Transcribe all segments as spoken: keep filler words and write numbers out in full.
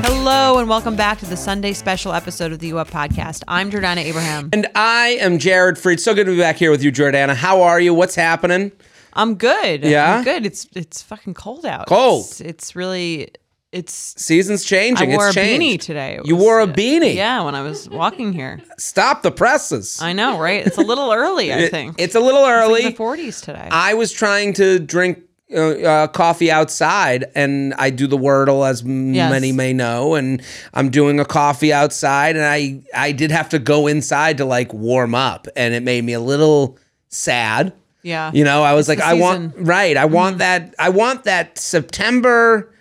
Hello and welcome back to the Sunday special episode of the U Up Podcast. I'm Jordana Abraham. And I am Jared Fried. So good to be back here with you, Jordana. How are you? What's happening? I'm good. Yeah? I'm good. It's it's fucking cold out. Cold. It's, it's really... It's seasons changing. I wore it's a changed. beanie today. Was, you wore a beanie. Yeah, when I was walking here. Stop the presses. I know, right? It's a little early. I think it, it's a little early. It's like in the forties today. I was trying to drink uh, uh, coffee outside, and I do the Wordle, as yes. many may know. And I'm doing a coffee outside, and I I did have to go inside to like warm up, and it made me a little sad. Yeah, you know, I was it's like, I want right, I want mm. that, I want that September.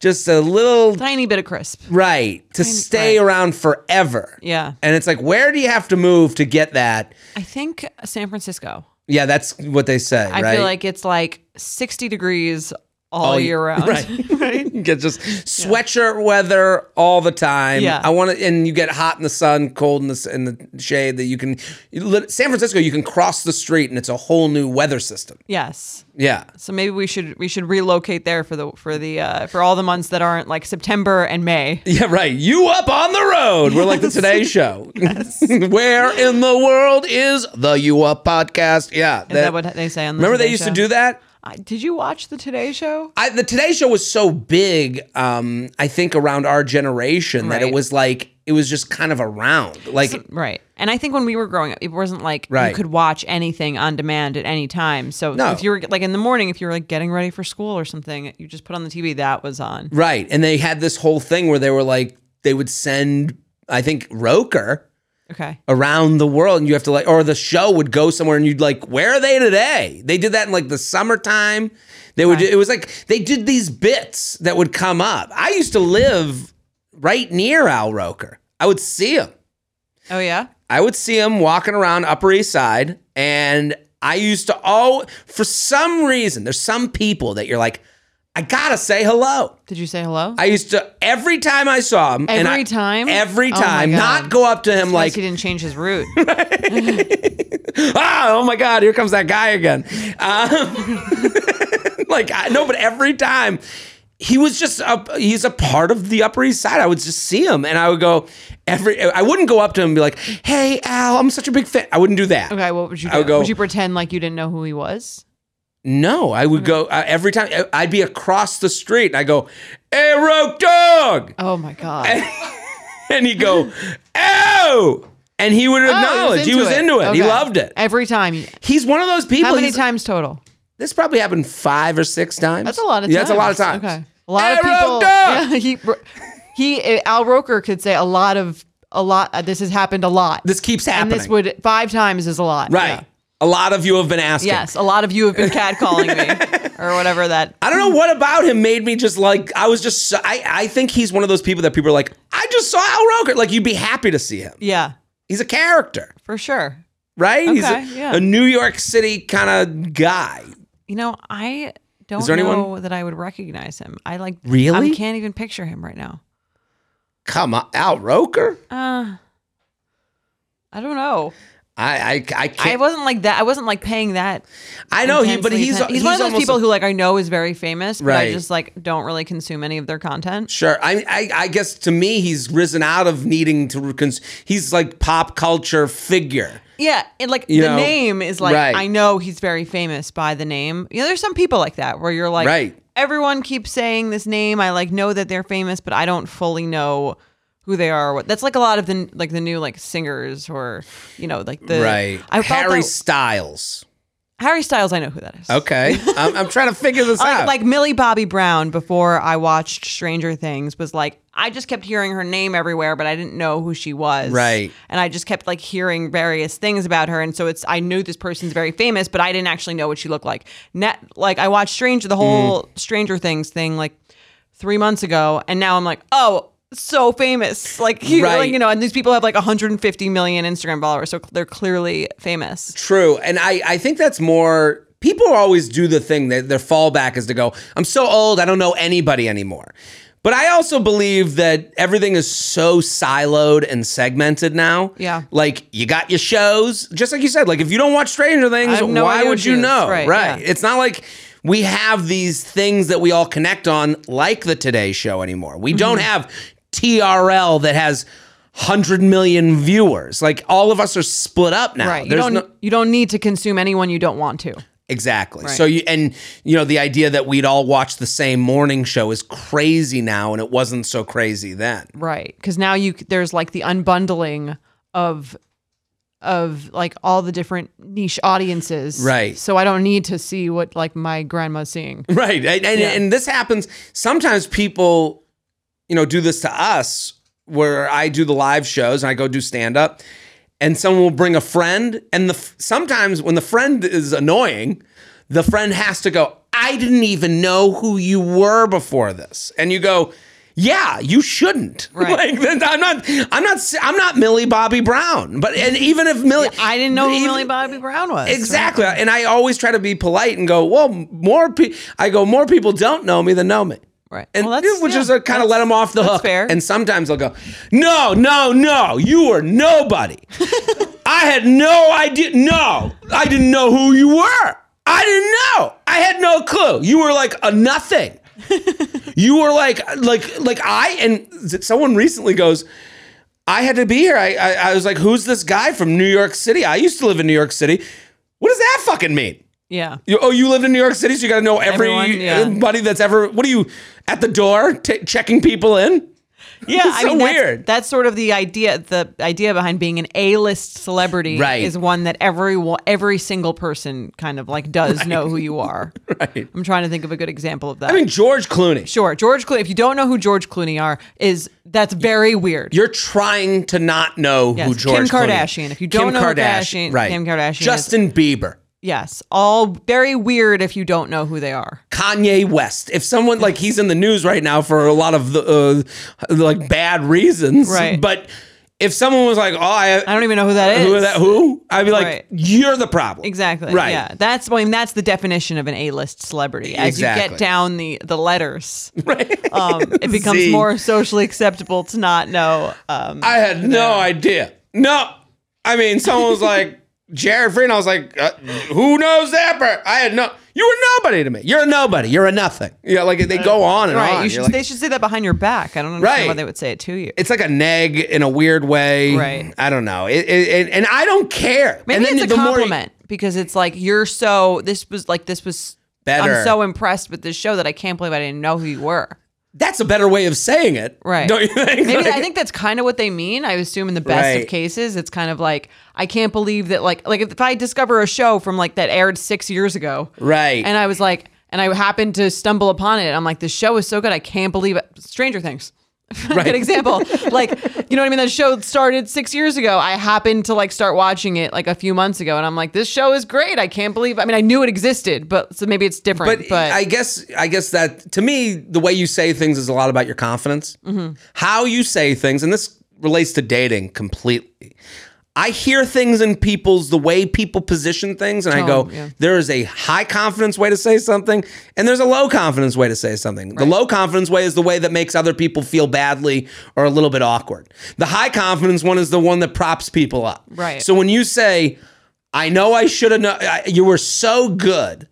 Just a little... tiny bit of crisp. Right. To tiny, stay right. around forever. Yeah. And it's like, where do you have to move to get that? I think San Francisco. Yeah, that's what they say, I right? feel like it's like sixty degrees all, all year round. Right. right? You get just sweatshirt yeah. weather all the time. Yeah. I want to, and you get hot in the sun, cold in the, in the shade that you can... San Francisco, you can cross the street and it's a whole new weather system. Yes. Yeah. So maybe we should we should relocate there for the for the uh, for all the months that aren't like September and May. Yeah, right. You up on the road. We're yes. like the Today Show. Yes. Where in the world is the You Up podcast? Yeah. Is that, that what they say on the Remember Today they used show? to do that? Uh, did you watch the Today Show? I, the Today Show was so big, um, I think, around our generation right. that it was like it was just kind of around. Like so, right. And I think when we were growing up, it wasn't like right. you could watch anything on demand at any time. So no. if you were like in the morning, if you were like getting ready for school or something, you just put on the T V, that was on. Right. And they had this whole thing where they were like, they would send, I think, Roker okay. around the world. And you have to like, or the show would go somewhere and you'd like, where are they today? They did that in like the summertime. They would, okay. it was like, they did these bits that would come up. I used to live right near Al Roker. I would see him. Oh, yeah? I would see him walking around Upper East Side, and I used to all, for some reason, there's some people that you're like, I gotta say hello. Did you say hello? I used to, every time I saw him. Every and I, time? Every time. Oh not go up to him it's like. Nice he didn't change his route. ah, oh my God, here comes that guy again. Um, like, I, no, but every time. He was just, a, he's a part of the Upper East Side. I would just see him and I would go every, I wouldn't go up to him and be like, hey, Al, I'm such a big fan. I wouldn't do that. Okay, what would you do? I would, go, would you pretend like you didn't know who he was? No, I would okay. go uh, every time. I'd be across the street and I go, hey, Roke Dog. Oh my God. And, and he'd go, oh. And he would acknowledge. Oh, he was into he was it. Into it. Okay. He loved it. Every time. He's one of those people. How many times total? This probably happened five or six times. That's a lot of times. Yeah, that's a lot of times. Okay. A lot of people. Yeah, he, he, Al Roker could say a lot of, a lot, uh, this has happened a lot. This keeps happening. And this would, five times is a lot. Right. Yeah. A lot of you have been asking. Yes, a lot of you have been catcalling me or whatever that. I don't know what about him made me just like, I was just, so, I, I think he's one of those people that people are like, I just saw Al Roker. Like, you'd be happy to see him. Yeah. He's a character. For sure. Right? Okay, he's a, yeah. a New York City kind of guy. You know, I don't know anyone? that I would recognize him. I like really I can't even picture him right now. Come on, Al Roker? Uh, I don't know. I, I, I can't. I wasn't like that. I wasn't like paying that. I know, he, but he's, he's, he's one of those people a, who like I know is very famous, right. but I just like don't really consume any of their content. Sure. I, I, I guess to me, he's risen out of needing to cons- he's like pop culture figure. Yeah, and like you the know? name is like right. I know he's very famous by the name. You know, there's some people like that where you're like right. everyone keeps saying this name. I like know that they're famous, but I don't fully know who they are. What that's like a lot of the like the new like singers or you know like the right I Harry that, Styles. Harry Styles, I know who that is. Okay, I'm, I'm trying to figure this out. Like, like Millie Bobby Brown before I watched Stranger Things was like I just kept hearing her name everywhere, but I didn't know who she was. Right, and I just kept like hearing various things about her, and so it's I knew this person's very famous, but I didn't actually know what she looked like. Net like I watched Stranger the whole mm. Stranger Things thing like three months ago, and now I'm like oh. so famous like, he, right. like you know and these people have like one hundred fifty million Instagram followers so they're clearly famous. True. And I, I think that's more people always do the thing that their fallback is to go I'm so old I don't know anybody anymore. But I also believe that everything is so siloed and segmented now. Yeah. Like you got your shows just like you said like if you don't watch Stranger Things no why would you know right, right. Yeah. It's not like we have these things that we all connect on like the Today Show anymore. We don't mm-hmm. have T R L that has one hundred million viewers. Like all of us are split up now. Right. You don't, no- you don't need to consume anyone you don't want to. Exactly. Right. So you and you know the idea that we'd all watch the same morning show is crazy now, and it wasn't so crazy then. Right. Because now you there's like the unbundling of of like all the different niche audiences. Right. So I don't need to see what like my grandma's seeing. Right. And and, yeah. and this happens sometimes people. You know, do this to us where I do the live shows and I go do stand up and someone will bring a friend. And the sometimes when the friend is annoying, the friend has to go, I didn't even know who you were before this. And you go, yeah, you shouldn't. Right. Like, I'm not, I'm not, I'm not Millie Bobby Brown, but, and even if Millie, yeah, I didn't know who even, Millie Bobby Brown was. Exactly. Right. And I always try to be polite and go, well, more people, I go, more people don't know me than know me. Right. And well, that's, which yeah, is a kind of let them off the hook. Fair. And sometimes they'll go, no, no, no, you were nobody. I had no idea. No, I didn't know who you were. I didn't know. I had no clue. You were like a nothing. You were like, like, like I, and someone recently goes, I had to be here. I, I, I was like, who's this guy from New York City? I used to live in New York City. What does that fucking mean? Yeah. You, oh, you lived in New York City, so you got to know every, Everyone, yeah. everybody that's ever. What are you at the door t- checking people in? Yeah, so I mean, weird. That's, that's sort of the idea. The idea behind being an A-list celebrity right. is one that every every single person kind of like does right. know who you are. Right. I'm trying to think of a good example of that. I mean, George Clooney. Sure, George Clooney. If you don't know who George Clooney are, is that's very weird. You're trying to not know yes. who George Clooney. Kim Kardashian. Clooney. If you don't Kim know Kardashian, Kardashian, right. Kim Kardashian. Justin is, Bieber. Yes, all very weird if you don't know who they are. Kanye West. If someone, like, he's in the news right now for a lot of, the uh, like, bad reasons. Right. But if someone was like, oh, I... I don't even know who that who is. That, who? I'd be like, right. you're the problem. Exactly. Right. Yeah. That's, I mean, that's the definition of an A-list celebrity. As exactly. you get down the, the letters, right. um, it becomes Z. more socially acceptable to not know. Um, I had no that. idea. No. I mean, someone was like... Jared Fried, I was like, uh, who knows that? Bro? I had no, you were nobody to me. You're a nobody. You're a nothing. Yeah, you know, like they go on and right. on. You should, like, they should say that behind your back. I don't understand right. why they would say it to you. It's like a neg in a weird way. Right. I don't know. It, it, it, and I don't care. Maybe and then it's a the compliment more, because it's like, you're so, this was like, this was, better. I'm so impressed with this show that I can't believe I didn't know who you were. That's a better way of saying it. Right. Don't you think? Maybe like, I think that's kind of what they mean. I assume in the best right. of cases, it's kind of like, I can't believe that like, like if, if I discover a show from like that aired six years ago. Right. And I was like, and I happened to stumble upon it. I'm like, this show is so good. I can't believe it. Stranger Things. Right. Good example. Like, you know what I mean? That show started six years ago. I happened to like start watching it like a few months ago. And I'm like, this show is great. I can't believe, I mean, I knew it existed, but so maybe it's different. But, but. I guess, I guess that to me, the way you say things is a lot about your confidence, mm-hmm. how you say things. And this relates to dating completely. I hear things in people's, the way people position things, and oh, I go, yeah. there is a high confidence way to say something, and there's a low confidence way to say something. Right. The low confidence way is the way that makes other people feel badly or a little bit awkward. The high confidence one is the one that props people up. Right. So when you say, I know I should have known, you were so good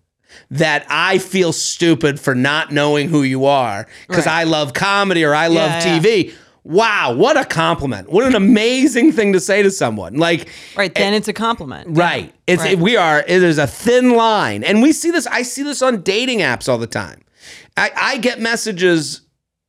that I feel stupid for not knowing who you are because right. I love comedy or I love yeah, T V. Yeah. Wow, what a compliment. What an amazing thing to say to someone. Like, right, then it, it's a compliment. Right. It's right. It, we are, it is a thin line. And we see this, I see this on dating apps all the time. I, I get messages,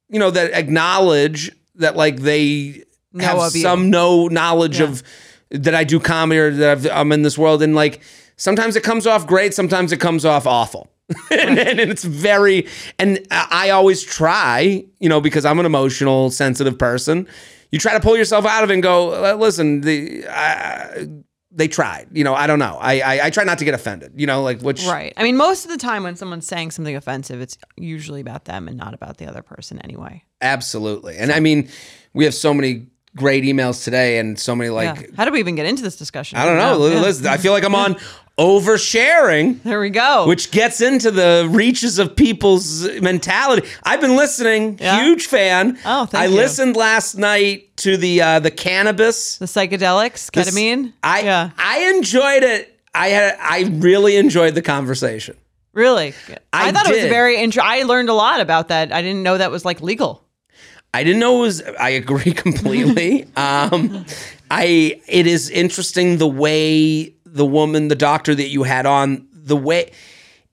you know, that acknowledge that like they know have some you. no knowledge yeah. of, that I do comedy or that I've, I'm in this world. And like, sometimes it comes off great. Sometimes it comes off awful. and, and it's very, and I always try, you know, because I'm an emotional, sensitive person. You try to pull yourself out of it and go, listen, the, uh, they tried, you know, I don't know. I, I I try not to get offended, you know, like which. Right. I mean, most of the time when someone's saying something offensive, it's usually about them and not about the other person anyway. Absolutely. And I mean, we have so many great emails today and so many like. Yeah. How did we even get into this discussion? I don't know. Yeah. Listen, I feel like I'm on Oversharing. There we go. Which gets into the reaches of people's mentality. I've been listening. Yeah. Huge fan. Oh, thank I you. I listened last night to the uh, the cannabis. The psychedelics, ketamine. The, I yeah. I enjoyed it. I had I really enjoyed the conversation. Really? I, I thought did. It was very interesting. I learned a lot about that. I didn't know that was like legal. I didn't know it was, I agree completely. um, I it is interesting the way the woman, the doctor that you had on, the way,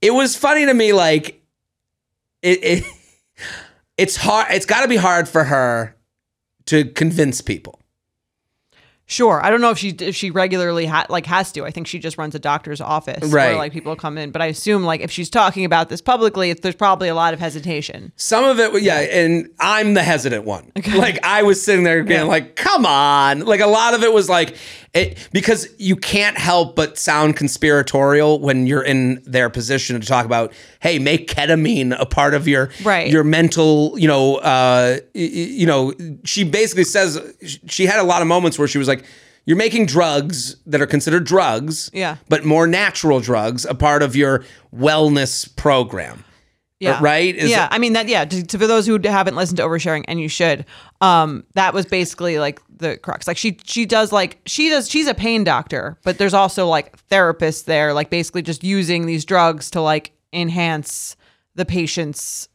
it was funny to me, like, it, it it's hard, it's gotta be hard for her to convince people. Sure. I don't know if she if she regularly ha- like has to. I think she just runs a doctor's office right. where like people come in. But I assume like if she's talking about this publicly, it's, there's probably a lot of hesitation. Some of it, yeah. And I'm the hesitant one. Okay. Like I was sitting there again, yeah. like, come on. Like a lot of it was like it because you can't help but sound conspiratorial when you're in their position to talk about, hey, make ketamine a part of your right. your mental. You know, uh, you know. She basically says she had a lot of moments where she was like. Like, you're making drugs that are considered drugs, yeah. but more natural drugs, a part of your wellness program. Yeah. Right? Is yeah. It- I mean, that, yeah. To, to for those who haven't listened to Oversharing, and you should, um, that was basically like the crux. Like, she, she does, like, she does, she's a pain doctor, but there's also like therapists there, like, basically just using these drugs to like enhance the patient's.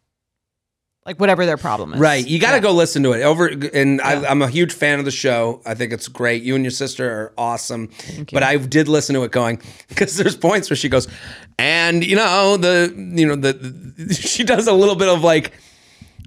Like whatever their problem is. Right. You got to yeah. go listen to it. Over. And yeah. I, I'm a huge fan of the show. I think it's great. You and your sister are awesome. Thank you. But I did listen to it going, because there's points where she goes, and you know, the, you know, the, the she does a little bit of like,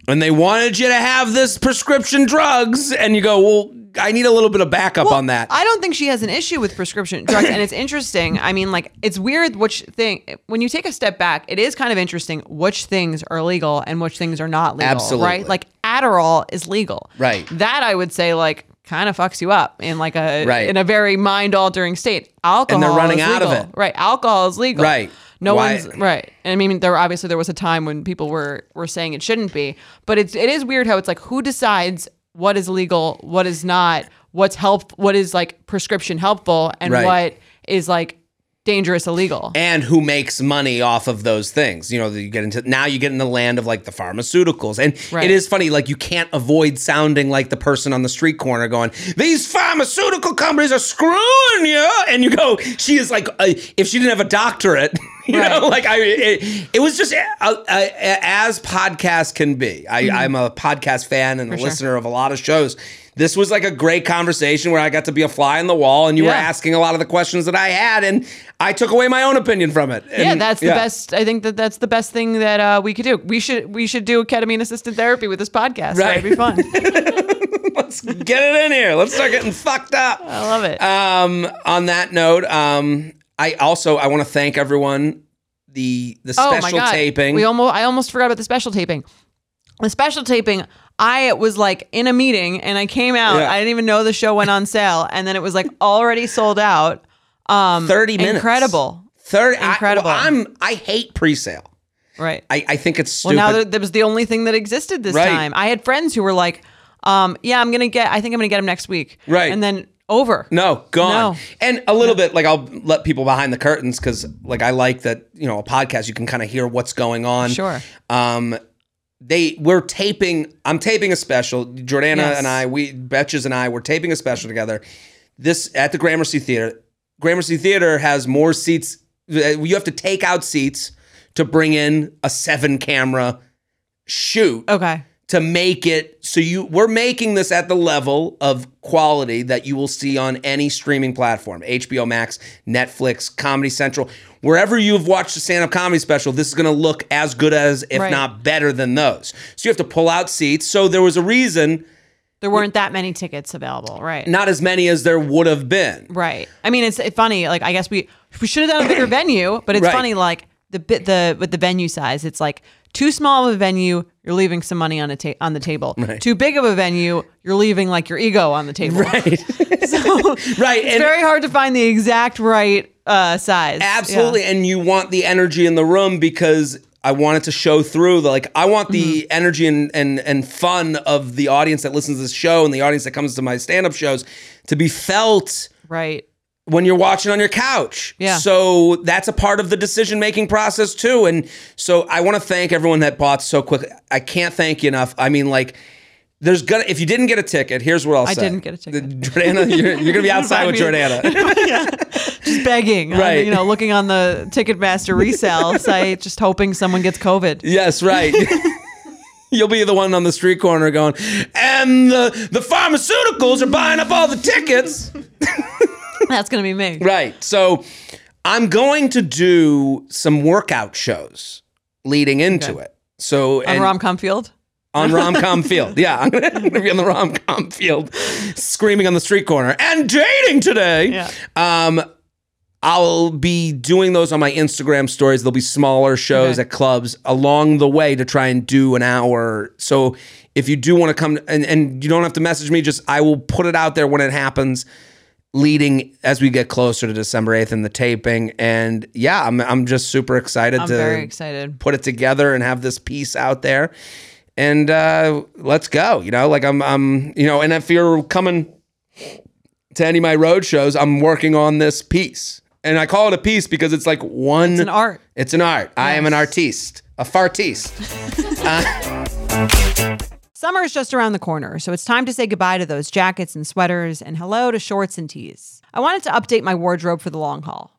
and they wanted you to have this prescription drugs. And you go, well, I need a little bit of backup well, on that. I don't think she has an issue with prescription drugs. And it's interesting. I mean, like it's weird which thing, when you take a step back, it is kind of interesting which things are legal and which things are not legal. Absolutely. Right? Like Adderall is legal. Right. That I would say like kind of fucks you up in like a, right. in a very mind altering state. Alcohol is legal. And they're running out of it. Right. Alcohol is legal. Right. No Why? one's right. I mean, there obviously there was a time when people were, were saying it shouldn't be, but it's it is weird how it's like who decides what is legal, what is not, what's help, what is like prescription helpful, and right. what is like dangerous, illegal, and who makes money off of those things. You know, you get into now you get in the land of like the pharmaceuticals, and right. it is funny. Like you can't avoid sounding like the person on the street corner going, "These pharmaceutical companies are screwing you," and you go, "She is like, uh, if she didn't have a doctorate." You right. know, like I, it, it was just uh, uh, as podcasts can be. I, mm-hmm. I'm a podcast fan and For a sure. listener of a lot of shows. This was like a great conversation where I got to be a fly on the wall, and you yeah. were asking a lot of the questions that I had, and I took away my own opinion from it. And, yeah, that's the yeah. best. I think that that's the best thing that uh, we could do. We should we should do ketamine assisted therapy with this podcast. Right, it'd be fun. Let's get it in here. Let's start getting fucked up. I love it. Um, on that note, um. I also, I want to thank everyone, the the special oh my God. taping. We almost, I almost forgot about the special taping. The special taping, I was like in a meeting and I came out. Yeah. I didn't even know the show went on sale. And then it was like already sold out. Um, thirty minutes. Incredible. thirty, incredible. I, well, I'm, I hate pre-sale. Right. I, I think it's stupid. Well, now that was the only thing that existed this right. time. I had friends who were like, um, yeah, I'm going to get, I think I'm going to get them next week. Right. And then over. No, gone. No. And a little no. bit, like, I'll let people behind the curtains because, like, I like that, you know, a podcast, you can kind of hear what's going on. Sure. Um, they, we're taping, I'm taping a special. Jordana yes. and I, we, Betches and I, we're taping a special together. This, at the Gramercy Theater. Gramercy Theater has more seats. You have to take out seats to bring in a seven camera shoot. Okay. To make it, so you, we're making this at the level of quality that you will see on any streaming platform. H B O Max, Netflix, Comedy Central. Wherever you've watched a stand-up comedy special, this is going to look as good as, if right. not better than those. So you have to pull out seats. So there was a reason. There weren't that many tickets available, right? Not as many as there would have been. Right. I mean, it's funny. Like, I guess we we should have done a bigger venue, but it's right. funny, like, the the with the venue size, it's like, too small of a venue, you're leaving some money on a ta- on the table. Right. Too big of a venue, you're leaving like your ego on the table. Right. So right. It's and very hard to find the exact right uh, size. Absolutely. Yeah. And you want the energy in the room because I want it to show through. Like, I want the mm-hmm. energy and, and, and fun of the audience that listens to this show and the audience that comes to my stand-up shows to be felt. Right. When you're watching on your couch. Yeah. So that's a part of the decision-making process too. And so I want to thank everyone that bought so quickly. I can't thank you enough. I mean, like, there's gonna, if you didn't get a ticket, here's what I'll I say. I didn't get a ticket. Jordana, you're, you're going to be outside with Jordana. Yeah. Just begging. Right. Um, you know, looking on the Ticketmaster resale site, just hoping someone gets COVID. Yes, right. You'll be the one on the street corner going, and the, the pharmaceuticals are buying up all the tickets. That's going to be me. Right. So I'm going to do some workout shows leading into okay. it. So on Rom-Com Field? On Rom-Com Field. Yeah. I'm going to be on the Rom-Com Field screaming on the street corner and dating today. Yeah. Um, I'll be doing those on my Instagram stories. There'll be smaller shows okay. at clubs along the way to try and do an hour. So if you do want to come and, and you don't have to message me, just I will put it out there when it happens. Leading as we get closer to December eighth and the taping. And yeah, I'm I'm just super excited I'm to very excited. Put it together and have this piece out there. And uh, let's go, you know, like I'm, I'm, you know, and if you're coming to any of my road shows, I'm working on this piece. And I call it a piece because it's like one. It's an art. It's an art. Yes. I am an artiste, a fartiste. uh, Summer is just around the corner, so it's time to say goodbye to those jackets and sweaters and hello to shorts and tees. I wanted to update my wardrobe for the long haul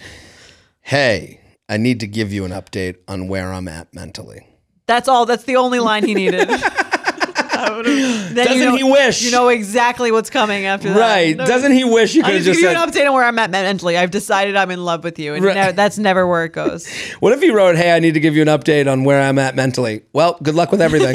Hey, I need to give you an update on where I'm at mentally. That's all. That's the only line he needed. Then Doesn't you know, he wish? You know exactly what's coming after that. Right. No. Doesn't he wish? You could have just said, an update on where I'm at mentally. I've decided I'm in love with you. And right. no, that's never where it goes. What if he wrote, hey, I need to give you an update on where I'm at mentally. Well, good luck with everything.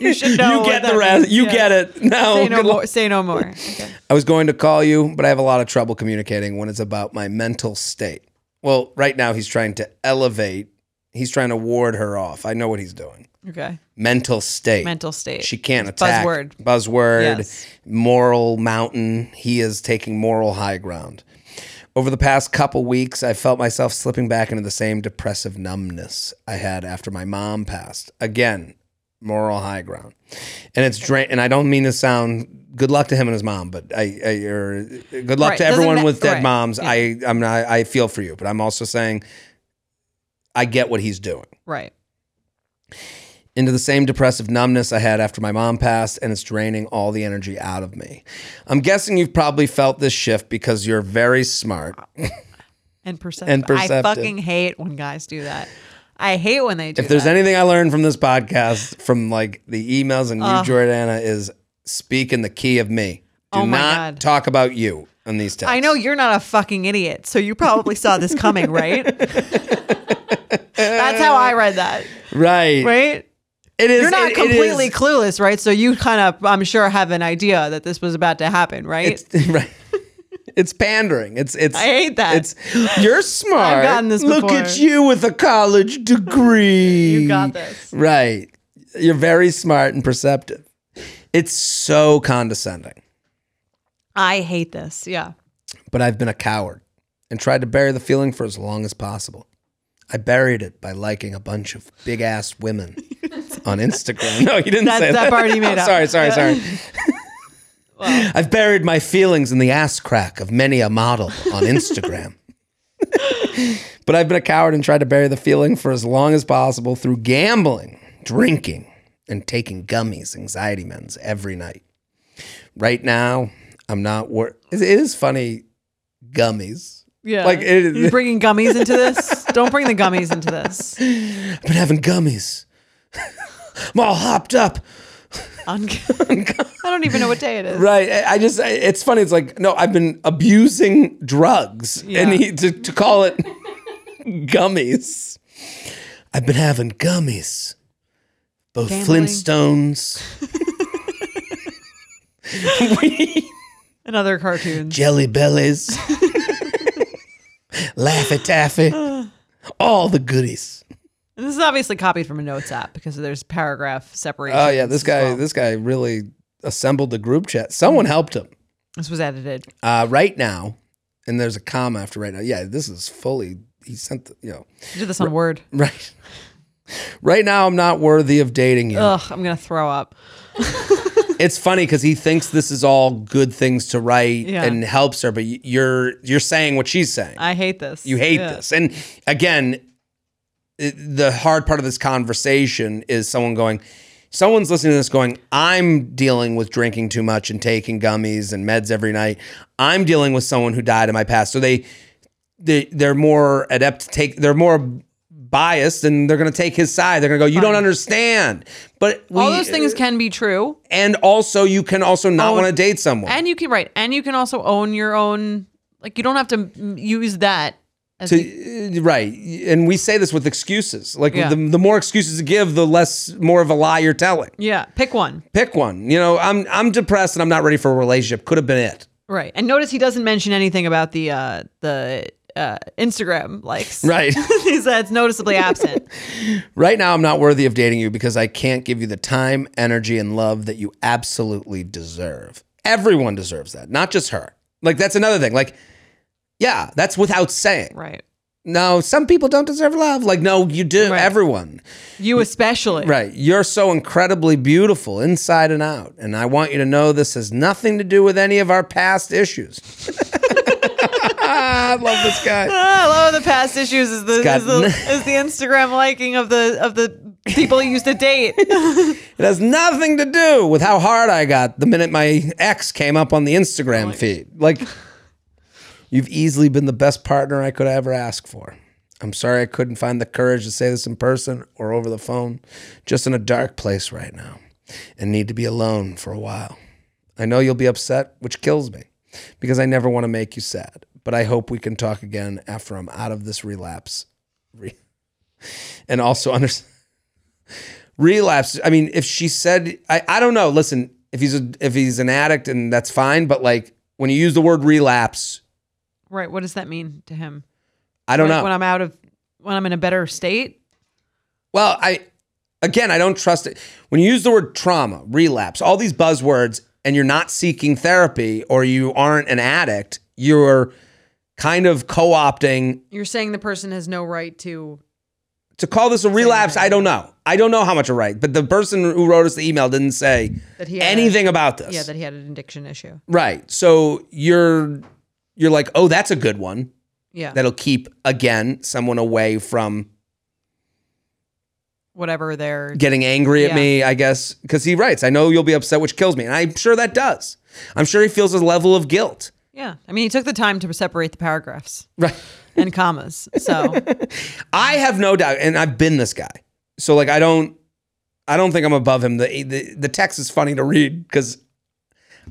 You should know. You get the rest. You yeah. get it. No. Say no more. Say no more. Okay. I was going to call you, but I have a lot of trouble communicating when it's about my mental state. Well, right now he's trying to elevate. He's trying to ward her off. I know what he's doing. Okay. Mental state. Mental state. She can't attack. Buzzword. Buzzword. Yes. Moral mountain. He is taking moral high ground. Over the past couple weeks, I felt myself slipping back into the same depressive numbness I had after my mom passed. Again, moral high ground. And it's dra- and I don't mean to sound good luck to him and his mom, but I, I or good luck right. to everyone ma- with dead right. moms. Yeah. I I'm not, I feel for you, but I'm also saying I get what he's doing. Right. Into the same depressive numbness I had after my mom passed, and it's draining all the energy out of me. I'm guessing you've probably felt this shift because you're very smart. And perceptive. And perceptive. I fucking hate when guys do that. I hate when they do that. If there's that. anything I learned from this podcast, from like the emails and you, uh, Jordana, is speak in the key of me. Do oh my not God. talk about you on these texts. I know you're not a fucking idiot, so you probably saw this coming, right? That's how I read that. Right. Right? It is, You're not it, completely it clueless, right? So you kind of, I'm sure, have an idea that this was about to happen, right? It's, right. It's pandering. It's it's. I hate that. It's you're smart. I've gotten this before. Look at you with a college degree. You got this. Right. You're very smart and perceptive. It's so condescending. I hate this. Yeah. But I've been a coward and tried to bury the feeling for as long as possible. I buried it by liking a bunch of big-ass women on Instagram. No, you didn't That's, say that. That part you made oh, up. Sorry, sorry, sorry. Well. I've buried my feelings in the ass crack of many a model on Instagram. But I've been a coward and tried to bury the feeling for as long as possible through gambling, drinking, and taking gummies, anxiety meds every night. Right now, I'm not worried. It is funny, gummies. Yeah, like it, you're bringing gummies into this. Don't bring the gummies into this. I've been having gummies. I'm all hopped up. Un- I don't even know what day it is. Right. I just. It's funny. It's like no. I've been abusing drugs, yeah. and he, to, to call it gummies. I've been having gummies, both Gambling. Flintstones, weed, and other cartoons, Jelly Bellies. Laffy Taffy, all the goodies. And this is obviously copied from a notes app because there's paragraph separation. Oh yeah, this guy, well. this guy really assembled the group chat. Someone helped him. This was edited uh, right now, and there's a comma after right now. Yeah, this is fully. He sent the, you know. You did this on r- Word, right? Right now, I'm not worthy of dating you. Ugh, I'm gonna throw up. It's funny because he thinks this is all good things to write yeah. and helps her, but you're you're saying what she's saying. I hate this. You hate yeah. this. And again, it, the hard part of this conversation is someone going, someone's listening to this going, I'm dealing with drinking too much and taking gummies and meds every night. I'm dealing with someone who died in my past. So they, they they're more adept to take, they're more biased and they're going to take his side. They're going to go, you Fine. Don't understand. But we, all those things can be true. And also you can also not want to date someone. And you can, right. And you can also own your own, like you don't have to use that. As to, the, right. And we say this with excuses. Like yeah. the, the more excuses you give, the less, more of a lie you're telling. Yeah. Pick one. Pick one. You know, I'm, I'm depressed and I'm not ready for a relationship. Could have been it. Right. And notice he doesn't mention anything about the, uh, the, Uh, Instagram likes. Right. He says noticeably absent. Right now, I'm not worthy of dating you because I can't give you the time, energy, and love that you absolutely deserve. Everyone deserves that, not just her. Like, that's another thing. Like, yeah, that's without saying. Right. No, some people don't deserve love. Like, no, you do. Right. Everyone. You especially. Right. You're so incredibly beautiful inside and out. And I want you to know this has nothing to do with any of our past issues. I love this guy. I love the past issues is the, is the, is the Instagram liking of the of the people he used to date. It has nothing to do with how hard I got the minute my ex came up on the Instagram oh feed. Like, you've easily been the best partner I could ever ask for. I'm sorry I couldn't find the courage to say this in person or over the phone. Just in a dark place right now and need to be alone for a while. I know you'll be upset, which kills me because I never want to make you sad. But I hope we can talk again after I'm out of this relapse. Re- and also understand relapse. I mean, if she said, I, I don't know, listen, if he's a, if he's an addict and that's fine. But like when you use the word relapse. Right. What does that mean to him? I don't when, know. When I'm out of, when I'm in a better state. Well, I, again, I don't trust it. When you use the word trauma, relapse, all these buzzwords and you're not seeking therapy or you aren't an addict, you're kind of co-opting. You're saying the person has no right to... To call this a relapse, I don't know. I don't know how much a right, but the person who wrote us the email didn't say that he had anything a, about this. Yeah, that he had an addiction issue. Right. So you're you're like, oh, that's a good one. Yeah. That'll keep, again, someone away from... Whatever they're... Getting angry at yeah. me, I guess. Because he writes, I know you'll be upset, which kills me. And I'm sure that does. I'm sure he feels a level of guilt. Yeah. I mean, he took the time to separate the paragraphs right. and commas. So I have no doubt. And I've been this guy. So like, I don't, I don't think I'm above him. The, the, the text is funny to read because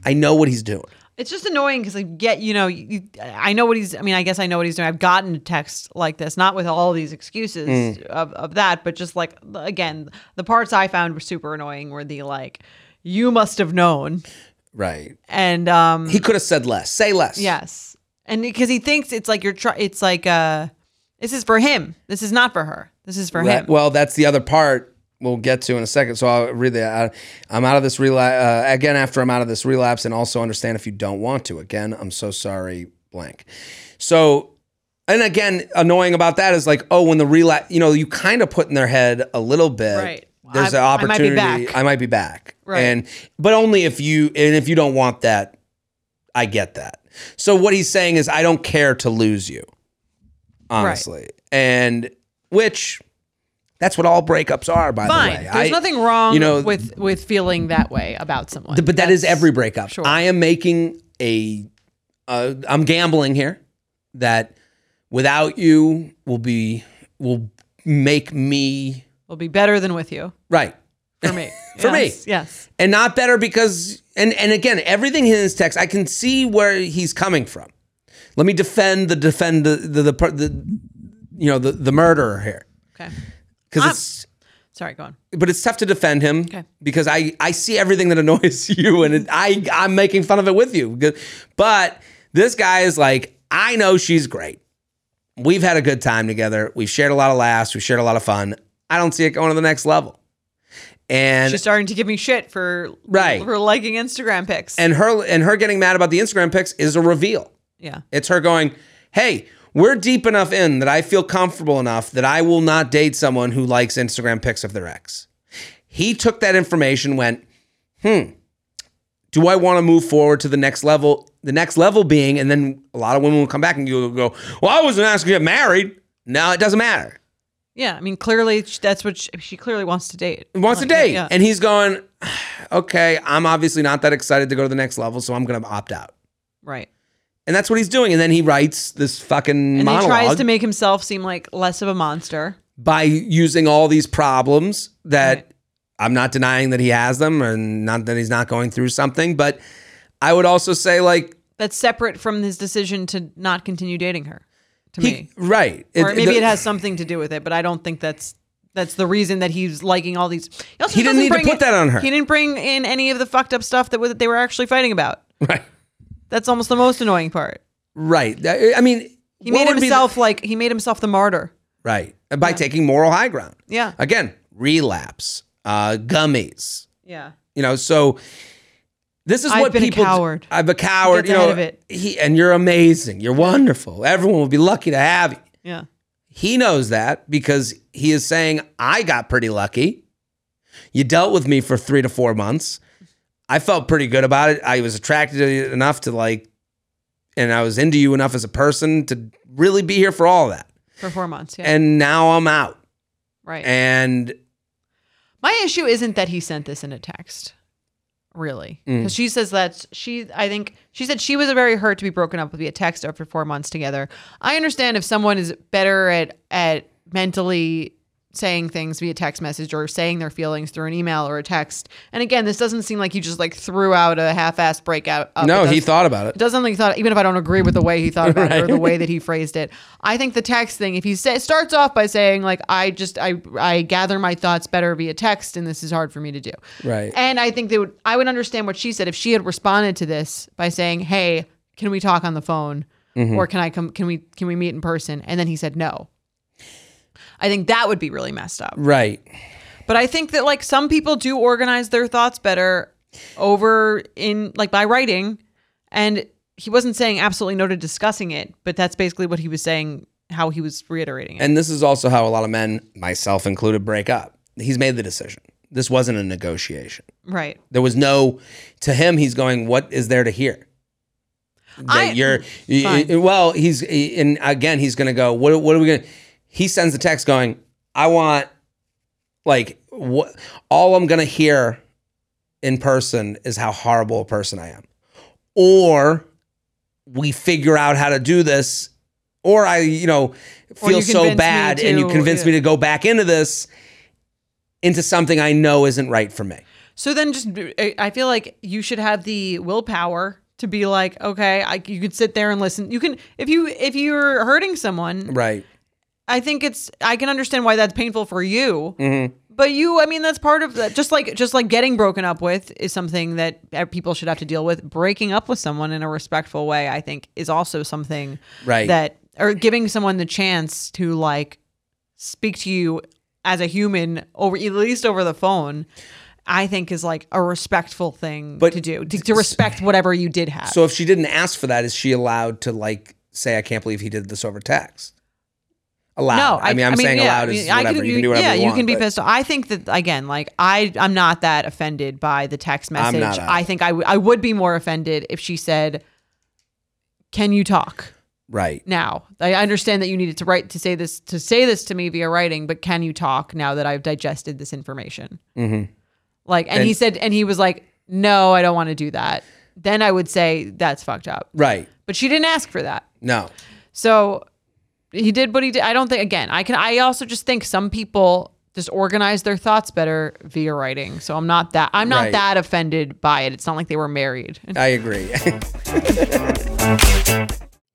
I know what he's doing. It's just annoying because I get, you know, you, I know what he's, I mean, I guess I know what he's doing. I've gotten a text like this, not with all these excuses mm. of, of that, but just like, again, the parts I found were super annoying were the like, you must have known. Right. And um, he could have said less. Say less. Yes. And because he thinks it's like you're trying, it's like, uh, this is for him. This is not for her. This is for right. him. Well, that's the other part we'll get to in a second. So I'll read that. I'm out of this relapse. Uh, again, after I'm out of this relapse, and also understand if you don't want to. Again, I'm so sorry, blank. So, and again, annoying about that is like, oh, when the relapse, you know, you kind of put in their head a little bit. Right. There's I, an opportunity. I might be back. I might be back. Right. And, but only if you, and if you don't want that, I get that. So what he's saying is, I don't care to lose you, honestly. Right. And which, that's what all breakups are, by Fine. the way. There's I, nothing wrong you know, with, with feeling that way about someone. Th- but that's, that is every breakup. Sure. I am making a, uh, I'm gambling here that without you will be, will make me. Will be better than with you. Right. For me. For yes. me. Yes. And not better because, and, and again, everything in his text, I can see where he's coming from. Let me defend the, defend the, the, the, the you know, the, the murderer here. Okay. Because um, it's. Sorry, go on. But it's tough to defend him okay. because I, I see everything that annoys you, and it, I, I'm making fun of it with you. But this guy is like, I know she's great. We've had a good time together. We've shared a lot of laughs. We've shared a lot of fun. I don't see it going to the next level. And she's starting to give me shit for right. for liking Instagram pics. And her and her getting mad about the Instagram pics is a reveal. Yeah. It's her going, "Hey, we're deep enough in that I feel comfortable enough that I will not date someone who likes Instagram pics of their ex." He took that information, went, "Hmm. Do I want to move forward to the next level?" The next level being, and then a lot of women will come back and you'll go, "Well, I wasn't asked to get married." No, it doesn't matter. Yeah, I mean, clearly that's what she, she clearly wants to date. Wants like, to date. Yeah. And he's going, okay, I'm obviously not that excited to go to the next level, so I'm going to opt out. Right. And that's what he's doing. And then he writes this fucking and monologue. And he tries to make himself seem like less of a monster. By using all these problems that right. I'm not denying that he has them, and not that he's not going through something. But I would also say like. That's separate from his decision to not continue dating her. To he, me. Right. Or it, maybe the, it has something to do with it, but I don't think that's that's the reason that he's liking all these. He, also he didn't need to put in, that on her. He didn't bring in any of the fucked up stuff that, that they were actually fighting about. Right. That's almost the most annoying part. Right. I mean, he made himself the, like he made himself the martyr. Right. By yeah. taking moral high ground. Yeah. Again, relapse, uh, gummies. Yeah. You know, so this is I've what been people. A coward. I'm a coward. He gets you know, ahead of it. He, and you're amazing. You're wonderful. Everyone will be lucky to have you. Yeah. He knows that because he is saying, "I got pretty lucky. You dealt with me for three to four months. I felt pretty good about it. I was attracted to you enough to like, and I was into you enough as a person to really be here for all that for four months. Yeah. And now I'm out. Right. And my issue isn't that he sent this in a text." Really, because mm. she says that she, I think she said she was very hurt to be broken up with via text after four months together. I understand if someone is better at at mentally saying things via text message or saying their feelings through an email or a text. And again, this doesn't seem like he just like threw out a half-assed breakout. Up. No, he thought about it. It doesn't like he thought, even if I don't agree with the way he thought about right. it or the way that he phrased it. I think the text thing, if he say, starts off by saying like, I just, I, I gather my thoughts better via text and this is hard for me to do. Right. And I think they would, I would understand what she said if she had responded to this by saying, "Hey, can we talk on the phone?" Mm-hmm. Or can I come, can we, can we meet in person? And then he said, no. I think that would be really messed up. Right. But I think that like some people do organize their thoughts better over in like by writing, and he wasn't saying absolutely no to discussing it, but that's basically what he was saying, how he was reiterating it. And this is also how a lot of men, myself included, break up. He's made the decision. This wasn't a negotiation. Right. There was no, to him, he's going, what is there to hear? That I, you're, you, well, he's, and again, he's going to go, what, what are we going to, he sends a text going, I want, like, what? All I'm going to hear in person is how horrible a person I am. Or we figure out how to do this. Or I, you know, feel you so bad to, and you convince yeah. me to go back into this, into something I know isn't right for me. So then just, I feel like you should have the willpower to be like, okay, I, you could sit there and listen. You can, if you, if you're hurting someone. Right. I think it's, I can understand why that's painful for you, mm-hmm. But you, I mean, that's part of that. Just like, just like getting broken up with is something that people should have to deal with. Breaking up with someone in a respectful way, I think, is also something right. that, or giving someone the chance to like speak to you as a human over, at least over the phone, I think is like a respectful thing but, to do, to, to respect whatever you did have. So if she didn't ask for that, is she allowed to like say, I can't believe he did this over text? Allowed. No, I, I mean, I'm I mean, saying yeah, allowed is I mean, whatever. Can, you, you can do whatever yeah, you want. Yeah, you can be but. pissed off. I think that, again, like, I, I'm not that offended by the text message. I'm not I think I, w- I would be more offended if she said, can you talk? Right. Now, I understand that you needed to write to say this, to say this to me via writing, but can you talk now that I've digested this information? Mm-hmm. Like, and, and he said, and he was like, no, I don't want to do that. Then I would say that's fucked up. Right. But she didn't ask for that. No. So he did what he did. I don't think, again, I can, I also just think some people just organize their thoughts better via writing. So I'm not that, I'm not right. that offended by it. It's not like they were married. I agree.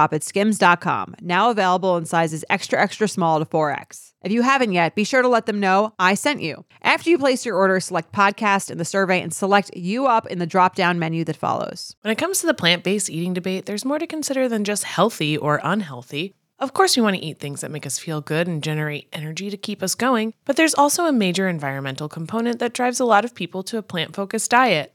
at skims dot com, now available in sizes extra, extra small to four X. If you haven't yet, be sure to let them know I sent you. After you place your order, select podcast in the survey and select you up in the drop-down menu that follows. When it comes to the plant-based eating debate, there's more to consider than just healthy or unhealthy. Of course, we want to eat things that make us feel good and generate energy to keep us going, but there's also a major environmental component that drives a lot of people to a plant-focused diet.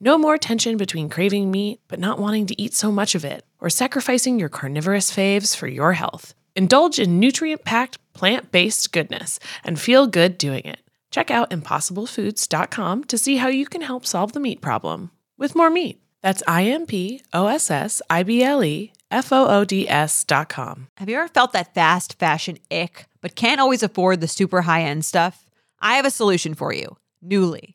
No more tension between craving meat but not wanting to eat so much of it, or sacrificing your carnivorous faves for your health. Indulge in nutrient-packed, plant-based goodness and feel good doing it. Check out impossible foods dot com to see how you can help solve the meat problem with more meat. That's I M P O S S I B L E F O O D S dot com. Have you ever felt that fast fashion ick but can't always afford the super high-end stuff? I have a solution for you. Nuuly.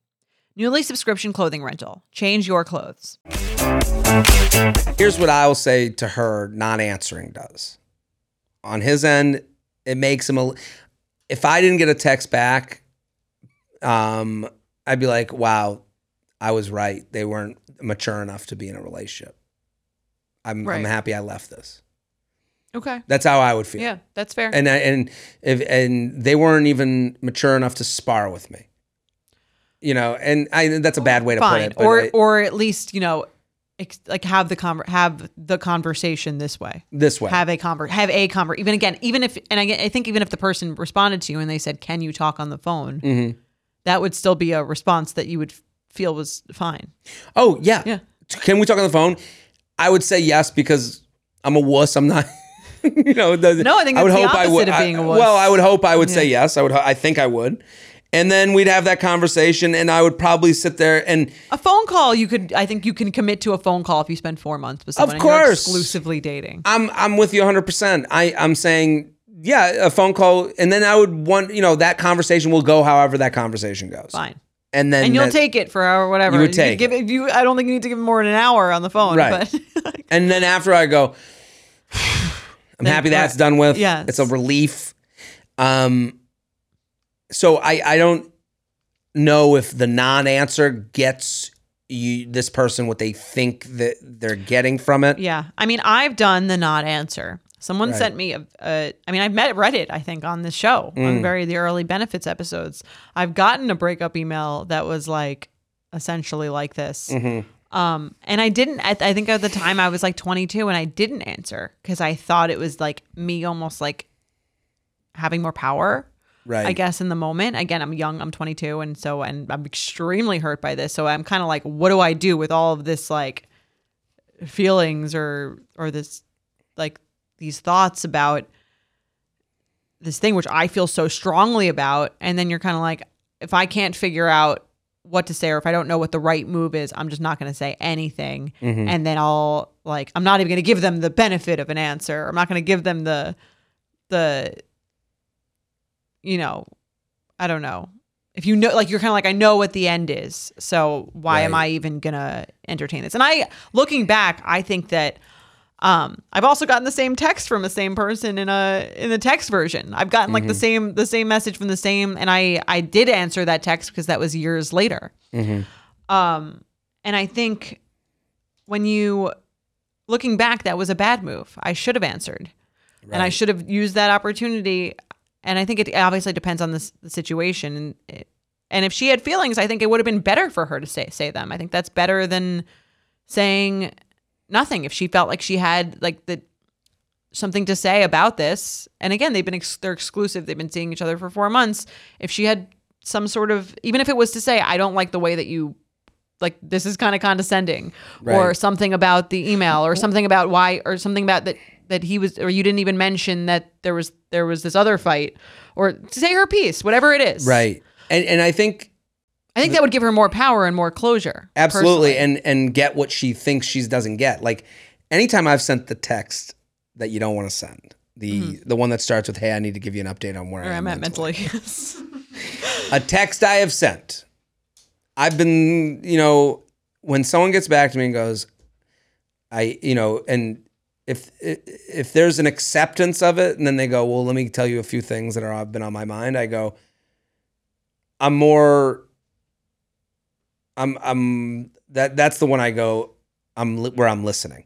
Nuuly subscription clothing rental. Change your clothes. Here's what I will say to her not answering does. On his end, it makes him a... If I didn't get a text back, um, I'd be like, wow, I was right. They weren't mature enough to be in a relationship. I'm, right. I'm happy I left this. Okay. That's how I would feel. Yeah, that's fair. And I, and if and they weren't even mature enough to spar with me. You know, and I that's a bad way to Fine. put it. But or I, or at least, you know, ex- like have the conver- have the conversation this way. This way. Have a conver- have a conver- even again, even if and I, I think even if the person responded to you and they said, "Can you talk on the phone?" Mm-hmm. That would still be a response that you would feel was fine. Oh, yeah. Yeah. Can we talk on the phone? I would say yes because I'm a wuss. I'm not you know, the, no, I think that's I would the hope opposite I would, of being a wuss. I, well, I would hope I would yeah. say yes. I would. I think I would. And then we'd have that conversation and I would probably sit there and... A phone call, you could... I think you can commit to a phone call if you spend four months with someone. Of course. And you're exclusively dating. I'm I'm with you one hundred percent. I, I'm saying, yeah, a phone call. And then I would want, you know, that conversation will go however that conversation goes. Fine. And then and you'll that, take it for hour, whatever. You would take you give it. You, I don't think you need to give him more than an hour on the phone. Right. But and then after I go... I'm happy that's done with. Yes. It's a relief. Um, so I, I don't know if the non-answer gets you this person what they think that they're getting from it. Yeah. I mean, I've done the non-answer. Someone right. sent me, a, a, I mean, I've met Reddit, I think, on this show, mm. on very the early benefits episodes. I've gotten a breakup email that was like essentially like this. Mm-hmm. Um, and I didn't, I, th- I think at the time I was like twenty-two and I didn't answer because I thought it was like me almost like having more power, right? I guess in the moment. Again, I'm young, I'm twenty-two. And so, and I'm extremely hurt by this. So I'm kind of like, what do I do with all of this, like feelings or, or this, like these thoughts about this thing, which I feel so strongly about. And then you're kind of like, if I can't figure out what to say, or if I don't know what the right move is, I'm just not going to say anything. Mm-hmm. And then I'll like, I'm not even going to give them the benefit of an answer. I'm not going to give them the, the, you know, I don't know if you know, like, you're kind of like, I know what the end is. So why right. am I even going to entertain this? And I, looking back, I think that, um, I've also gotten the same text from the same person in a, in the text version. I've gotten like mm-hmm. the same, the same message from the same. And I, I did answer that text because that was years later. Mm-hmm. Um, and I think when you looking back, that was a bad move. I should have answered right. and I should have used that opportunity. And I think it obviously depends on this, the situation. And, it, and if she had feelings, I think it would have been better for her to say, say them. I think that's better than saying nothing. If she felt like she had like the something to say about this, and again, they've been ex- they're exclusive. They've been seeing each other for four months. If she had some sort of, even if it was to say, I don't like the way that you, like this is kind of condescending, right. or something about the email, or something about why, or something about that that he was, or you didn't even mention that there was there was this other fight, or to say her piece, whatever it is. Right, and and I think. I think that would give her more power and more closure. Absolutely. Personally. And and get what she thinks she doesn't get. Like anytime I've sent the text that you don't want to send, the mm-hmm. the one that starts with, hey, I need to give you an update on where, where I am I'm at mentally. mentally. A text I have sent. I've been, you know, when someone gets back to me and goes, I, you know, and if if there's an acceptance of it and then they go, well, let me tell you a few things that have been on my mind. I go, I'm more... I'm, I'm, that, that's the one I go, I'm li- where I'm listening.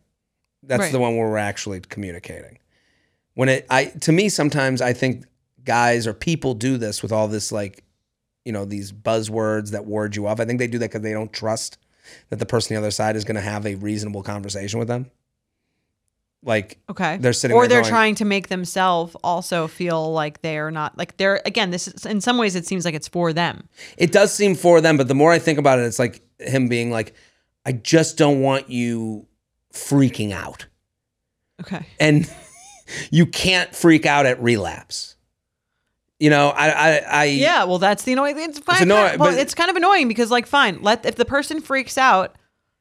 That's right. The one where we're actually communicating. When it, I, to me, sometimes I think guys or people do this with all this, like, you know, these buzzwords that ward you off. I think they do that because they don't trust that the person on the other side is going to have a reasonable conversation with them. Like, okay. they're sitting or there they're going, trying to make themselves also feel like they're not like they're again, this is in some ways it seems like it's for them. It does seem for them, but the more I think about it, it's like him being like, I just don't want you freaking out. Okay. And you can't freak out at relapse. You know, I, I, I yeah, well, that's the annoying thing. It's, it's, annoying, well, but, it's kind of annoying because like, fine, let if the person freaks out.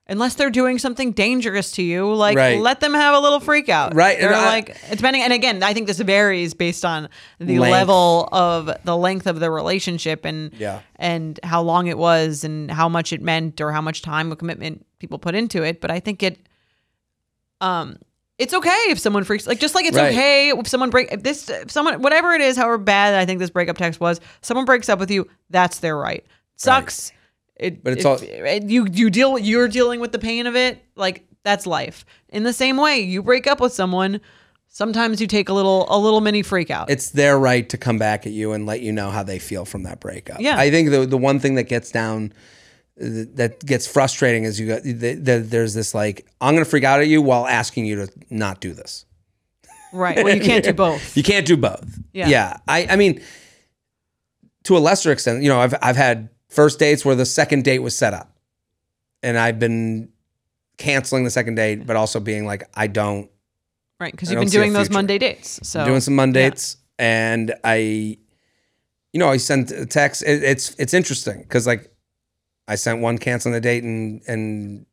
Unless they're doing something dangerous to you, like right. let them have a little freak out. Right. They're I, like, depending. And again, I think this varies based on the length. level of the length of the relationship and, yeah. and how long it was and how much it meant or how much time or commitment people put into it. But I think it, um, it's okay if someone freaks, like, just like it's right. okay if someone break if this, if someone, whatever it is, however bad I think this breakup text was, someone breaks up with you. That's their right. It sucks. Right. It, but it's it, all it, you. You deal. You're dealing with the pain of it. Like that's life. In the same way, you break up with someone. Sometimes you take a little a little mini freak out. It's their right to come back at you and let you know how they feel from that breakup. Yeah. I think the the one thing that gets down, that gets frustrating is you got the, the, there's this like, I'm going to freak out at you while asking you to not do this. Right. Well, you can't do both. You can't do both. Yeah. Yeah. I, I mean, to a lesser extent, you know, I've I've had first dates where the second date was set up and I've been canceling the second date, but also being like, I don't. Right, because you've been doing those Monday dates. So I'm doing some Mondays, yeah. And I, you know, I sent a text. It, it's it's interesting because like, I sent one canceling the date and and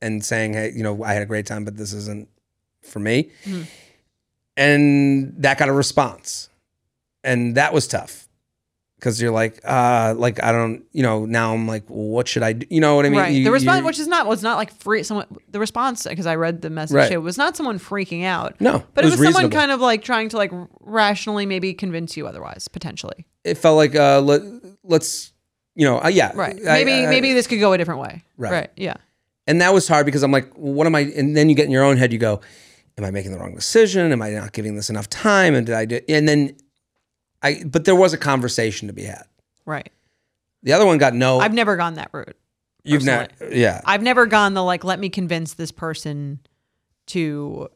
and saying, hey, you know, I had a great time, but this isn't for me. Mm-hmm. And that got a response, and that was tough because you're like, uh, like I don't, you know, now I'm like, well, what should I do? You know what I mean? Right. You, the response, which is not was not like free. Someone, the response, because I read the message, right. It was not someone freaking out. No, but it was, it was someone kind of like trying to like rationally maybe convince you otherwise potentially. It felt like uh, let, let's. You know, uh, yeah. Right. Maybe I, I, maybe this could go a different way. Right. Right. Yeah. And that was hard because I'm like, well, what am I? And then you get in your own head. You go, am I making the wrong decision? Am I not giving this enough time? And did I do? And then I. But there was a conversation to be had. Right. The other one got no. I've never gone that route. You've not. Yeah. I've never gone the like, let me convince this person to.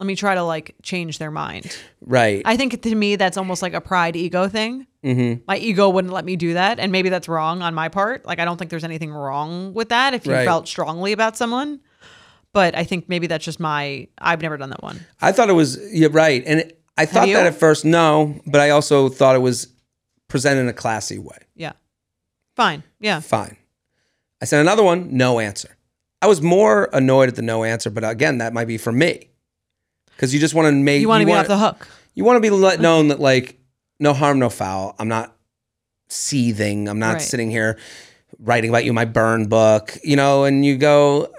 Let me try to like change their mind. Right. I think to me that's almost like a pride ego thing. Mm-hmm. My ego wouldn't let me do that, and maybe that's wrong on my part. Like I don't think there's anything wrong with that if you right. felt strongly about someone. But I think maybe that's just my. I've never done that one. I thought it was yeah, right, and it, I thought that at first. No, but I also thought it was presented in a classy way. Yeah. Fine. Yeah. Fine. I sent another one. No answer. I was more annoyed at the no answer, but again, that might be for me. Because you just want to make you want to be off the hook. You want to be let known that like no harm, no foul. I'm not seething. I'm not right. sitting here writing about you in my burn book, you know. And you go,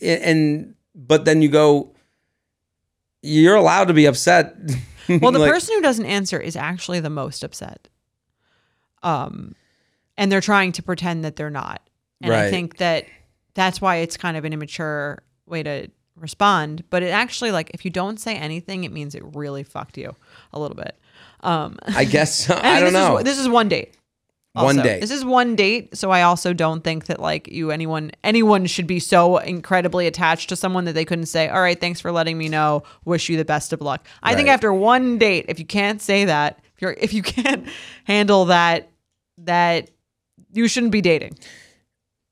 and but then you go. You're allowed to be upset. Well, the like, person who doesn't answer is actually the most upset. Um, and they're trying to pretend that they're not. And right. I think that that's why it's kind of an immature way to. Respond, but it actually like if you don't say anything, it means it really fucked you a little bit. Um, I guess so. I, mean, I don't know. Is, this is one date. Also. One date. This is one date. So I also don't think that like you anyone anyone should be so incredibly attached to someone that they couldn't say, all right, thanks for letting me know. Wish you the best of luck. I right. think after one date, if you can't say that, if you're if you can't handle that, that you shouldn't be dating.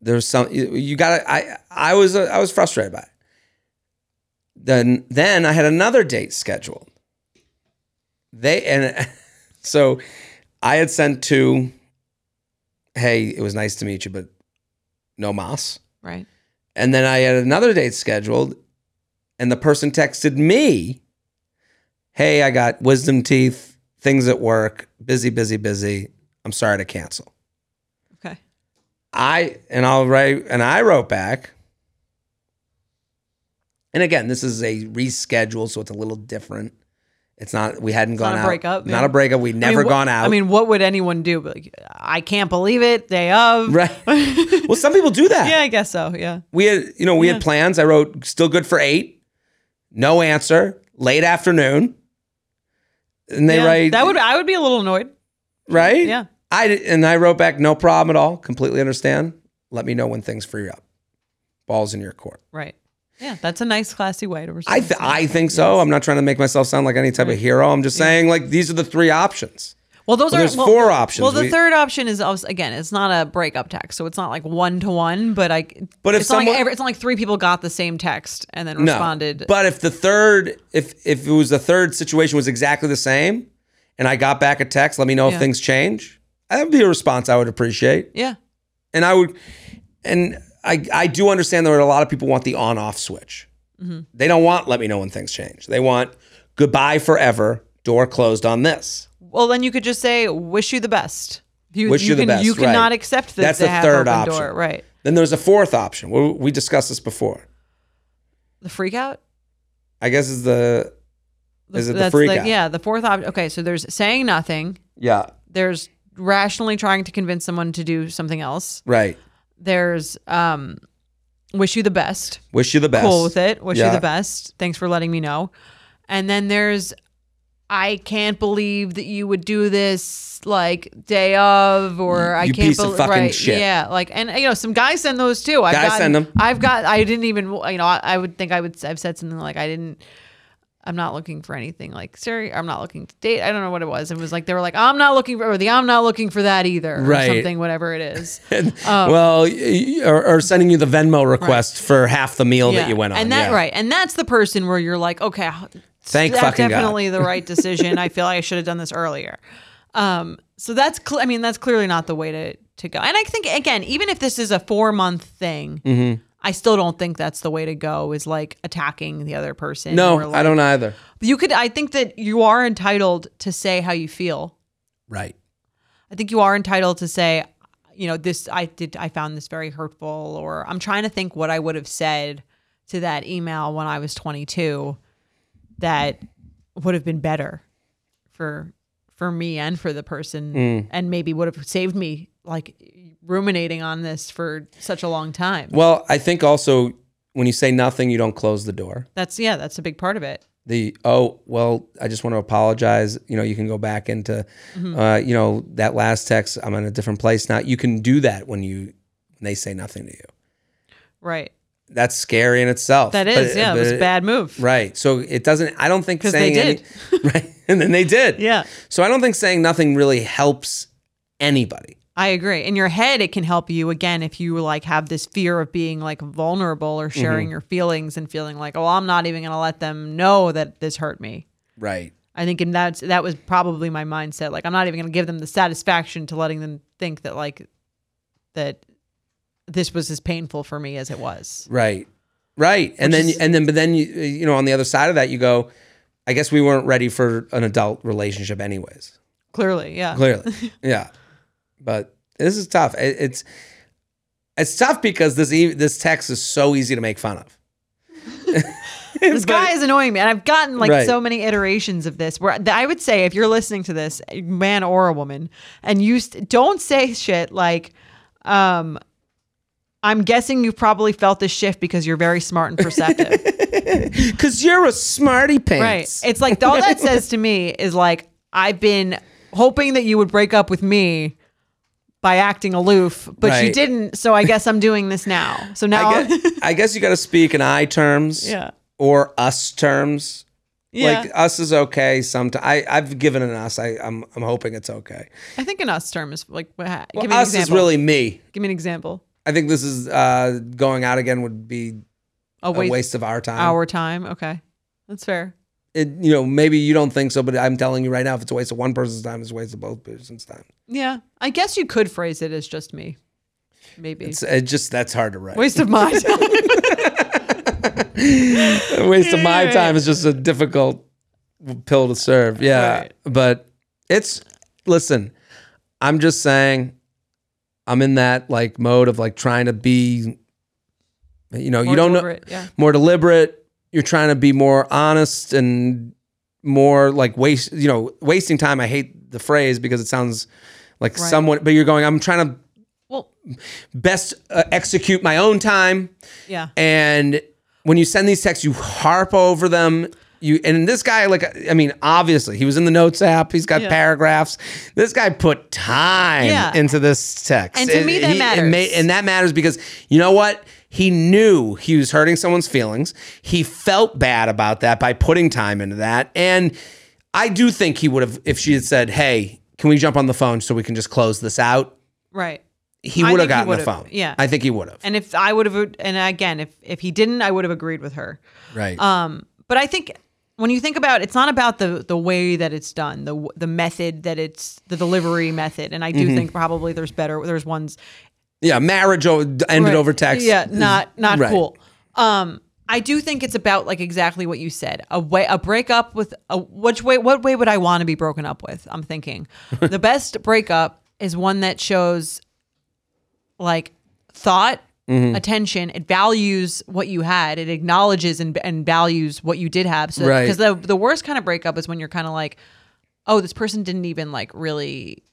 There's some you got. I I was uh, I was frustrated by it. Then, then I had another date scheduled. They and so I had sent two. Hey, it was nice to meet you, but no mas. Right. And then I had another date scheduled, and the person texted me, "Hey, I got wisdom teeth, things at work, busy, busy, busy. I'm sorry to cancel." Okay. I and I'll write and I wrote back. And again, this is a reschedule, so it's a little different. It's not, we hadn't it's gone not out. Not a breakup. Not yeah. a breakup. We'd never I mean, wh- gone out. I mean, what would anyone do? Like, I can't believe it. Day of. Right. Well, some people do that. Yeah, I guess so. Yeah. We had, you know, we yeah. had plans. I wrote, still good for eight. No answer. Late afternoon. And they yeah, write. That would, I would be a little annoyed. Right? Yeah. I And I wrote back, no problem at all. Completely understand. Let me know when things free up. Ball's in your court. Right. Yeah, that's a nice, classy way to respond. I, th- I think so. Yes. I'm not trying to make myself sound like any type right. of hero. I'm just yeah. saying, like, these are the three options. Well, those well, are there's well, four well, options. Well, the we, third option is again, it's not a breakup text, so it's not like one to one. But I, but if it's someone, not like every, it's not like three people got the same text and then responded. No, but if the third, if if it was the third situation was exactly the same, and I got back a text, let me know yeah. if things change. That would be a response I would appreciate. Yeah, and I would, and. I, I do understand there are a lot of people want the on-off switch. Mm-hmm. They don't want let me know when things change. They want goodbye forever, door closed on this. Well, then you could just say, wish you the best. You, wish you, you can, the best, You cannot right. accept this. That's the third option. Door. Right. Then there's a fourth option. We, we discussed this before. The freak out? I guess is the, the is it the freak the, out? Yeah, the fourth option. Okay, so there's saying nothing. Yeah. There's rationally trying to convince someone to do something else. Right. There's um, Wish you the best. Wish you the best. Cool with it. Wish yeah. you the best. Thanks for letting me know. And then there's, I can't believe that you would do this, like, day of, or you I can't believe. You piece be- of fucking right. shit. Yeah, like, and, you know, some guys send those, too. I've guys gotten, send them. I've got, I didn't even, you know, I, I would think I would, I've said something like, I didn't, I'm not looking for anything, like, serious. I'm not looking to date. I don't know what it was. It was like, they were like, I'm not looking for, or the I'm not looking for that either. Or right. something, whatever it is. um, well, or, or sending you the Venmo request right. for half the meal yeah. that you went on. And that, yeah. right. And that's the person where you're like, okay, Thank that's fucking definitely God. The right decision. I feel like I should have done this earlier. Um, so that's, cl- I mean, that's clearly not the way to, to go. And I think, again, even if this is a four month thing, mm-hmm. I still don't think that's the way to go, is like attacking the other person. No, like, I don't either. You could, I think that you are entitled to say how you feel. Right. I think you are entitled to say, you know, this, I did, I found this very hurtful, or I'm trying to think what I would have said to that email when I was twenty-two that would have been better for for me and for the person, mm. and maybe would have saved me like ruminating on this for such a long time. Well, I think also when you say nothing, you don't close the door. That's, yeah, that's a big part of it. The, oh, well, I just want to apologize. You know, you can go back into, mm-hmm. uh, you know, that last text, I'm in a different place now. You can do that when you when they say nothing to you. Right. That's scary in itself. That is, but, yeah, but it was a bad move. Right. So it doesn't, I don't think saying they did. Any, right. And then they did. Yeah. So I don't think saying nothing really helps anybody. I agree. In your head, it can help you, again, if you like have this fear of being like vulnerable or sharing mm-hmm. your feelings and feeling like, oh, I'm not even going to let them know that this hurt me. Right. I think and that's, that was probably my mindset. Like, I'm not even going to give them the satisfaction to letting them think that like, that this was as painful for me as it was. Right. Right. And Which then, is, and then, but then, you, you know, on the other side of that, you go, I guess we weren't ready for an adult relationship anyways. Clearly. Yeah. Clearly. Yeah. But this is tough. It, it's, it's tough because this, this text is so easy to make fun of. This but, guy is annoying me. And I've gotten like right. so many iterations of this where I would say, if you're listening to this, man or a woman, and you st- don't say shit like, um, I'm guessing you probably felt this shift because you're very smart and perceptive. Because you're a smarty pants. Right. It's like, all that says to me is like, I've been hoping that you would break up with me by acting aloof, but right. you didn't. So I guess I'm doing this now. So now I guess, I guess you got to speak in I terms yeah. or us terms. Yeah. Like us is okay. Sometimes I, I've given an us. I, I'm I'm hoping it's okay. I think an us term is like, well, give me an us example. Is really me. Give me an example. I think this is uh, going out again would be a waste, a waste of our time. Our time. Okay. That's fair. It, you know, maybe you don't think so, but I'm telling you right now, if it's a waste of one person's time, it's a waste of both person's time. Yeah. I guess you could phrase it as just me. Maybe. It's it just, that's hard to write. Waste of my time. A waste of my time is just a difficult pill to serve. Yeah. Right. But it's, listen, I'm just saying, I'm in that like mode of like trying to be, you know, more you don't know yeah. more deliberate. You're trying to be more honest and more like waste, you know, wasting time. I hate the phrase because it sounds like right. someone, but you're going, I'm trying to well, best uh, execute my own time. Yeah. And when you send these texts, you harp over them. You and this guy, like, I mean, obviously, he was in the notes app. He's got yeah. paragraphs. This guy put time yeah. into this text. And to it, me, that he, matters. It made, and that matters because, you know what? He knew he was hurting someone's feelings. He felt bad about that by putting time into that. And I do think he would have, if she had said, hey, can we jump on the phone so we can just close this out? Right. He would have gotten the phone. Yeah. I think he would have. And if I would have, and again, if, if he didn't, I would have agreed with her. Right. Um. But I think... when you think about, it's not about the the way that it's done, the the method that it's the delivery method, and I do mm-hmm. think probably there's better, there's ones. Yeah, marriage over, ended right. over text. Yeah, not not right. cool. Um, I do think it's about like exactly what you said, a way a breakup with a which way what way would I want to be broken up with? I'm thinking the best breakup is one that shows like thought. Mm-hmm. Attention. It values what you had. It acknowledges and, and values what you did have. So, right. because the the worst kind of breakup is when you're kind of like, oh, this person didn't even like really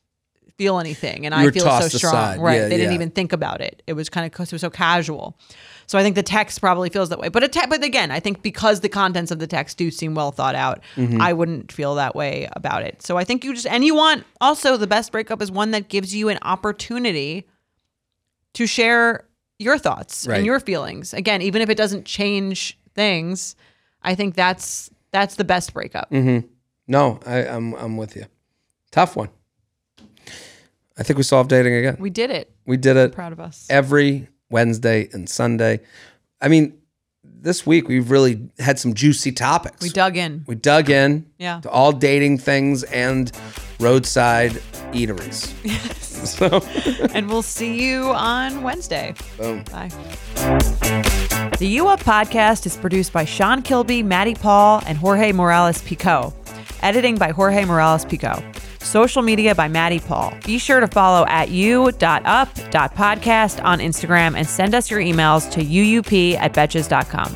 feel anything, and I feel so strong. Aside. Right? Yeah, they yeah. didn't even think about it. It was kind of it was so casual. So I think the text probably feels that way. But a te- but again, I think because the contents of the text do seem well thought out, mm-hmm. I wouldn't feel that way about it. So I think you just and you want also the best breakup is one that gives you an opportunity to share your thoughts right. and your feelings. Again, even if it doesn't change things, I think that's that's the best breakup. Mm-hmm. No, I, I'm I'm with you. Tough one. I think we solved dating again. We did it. We did it. I'm proud of us. Every Wednesday and Sunday. I mean, this week we've really had some juicy topics. We dug in. We dug in. Yeah. To all dating things and roadside eateries. Yes. So. And we'll see you on Wednesday. Boom. Bye. The You Up podcast is produced by Sean Kilby, Maddie Paul, and Jorge Morales Pico. Editing by Jorge Morales Pico. Social media by Maddie Paul. Be sure to follow at you dot up dot podcast on Instagram and send us your emails to U U P at betches dot com.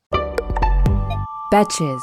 Betches.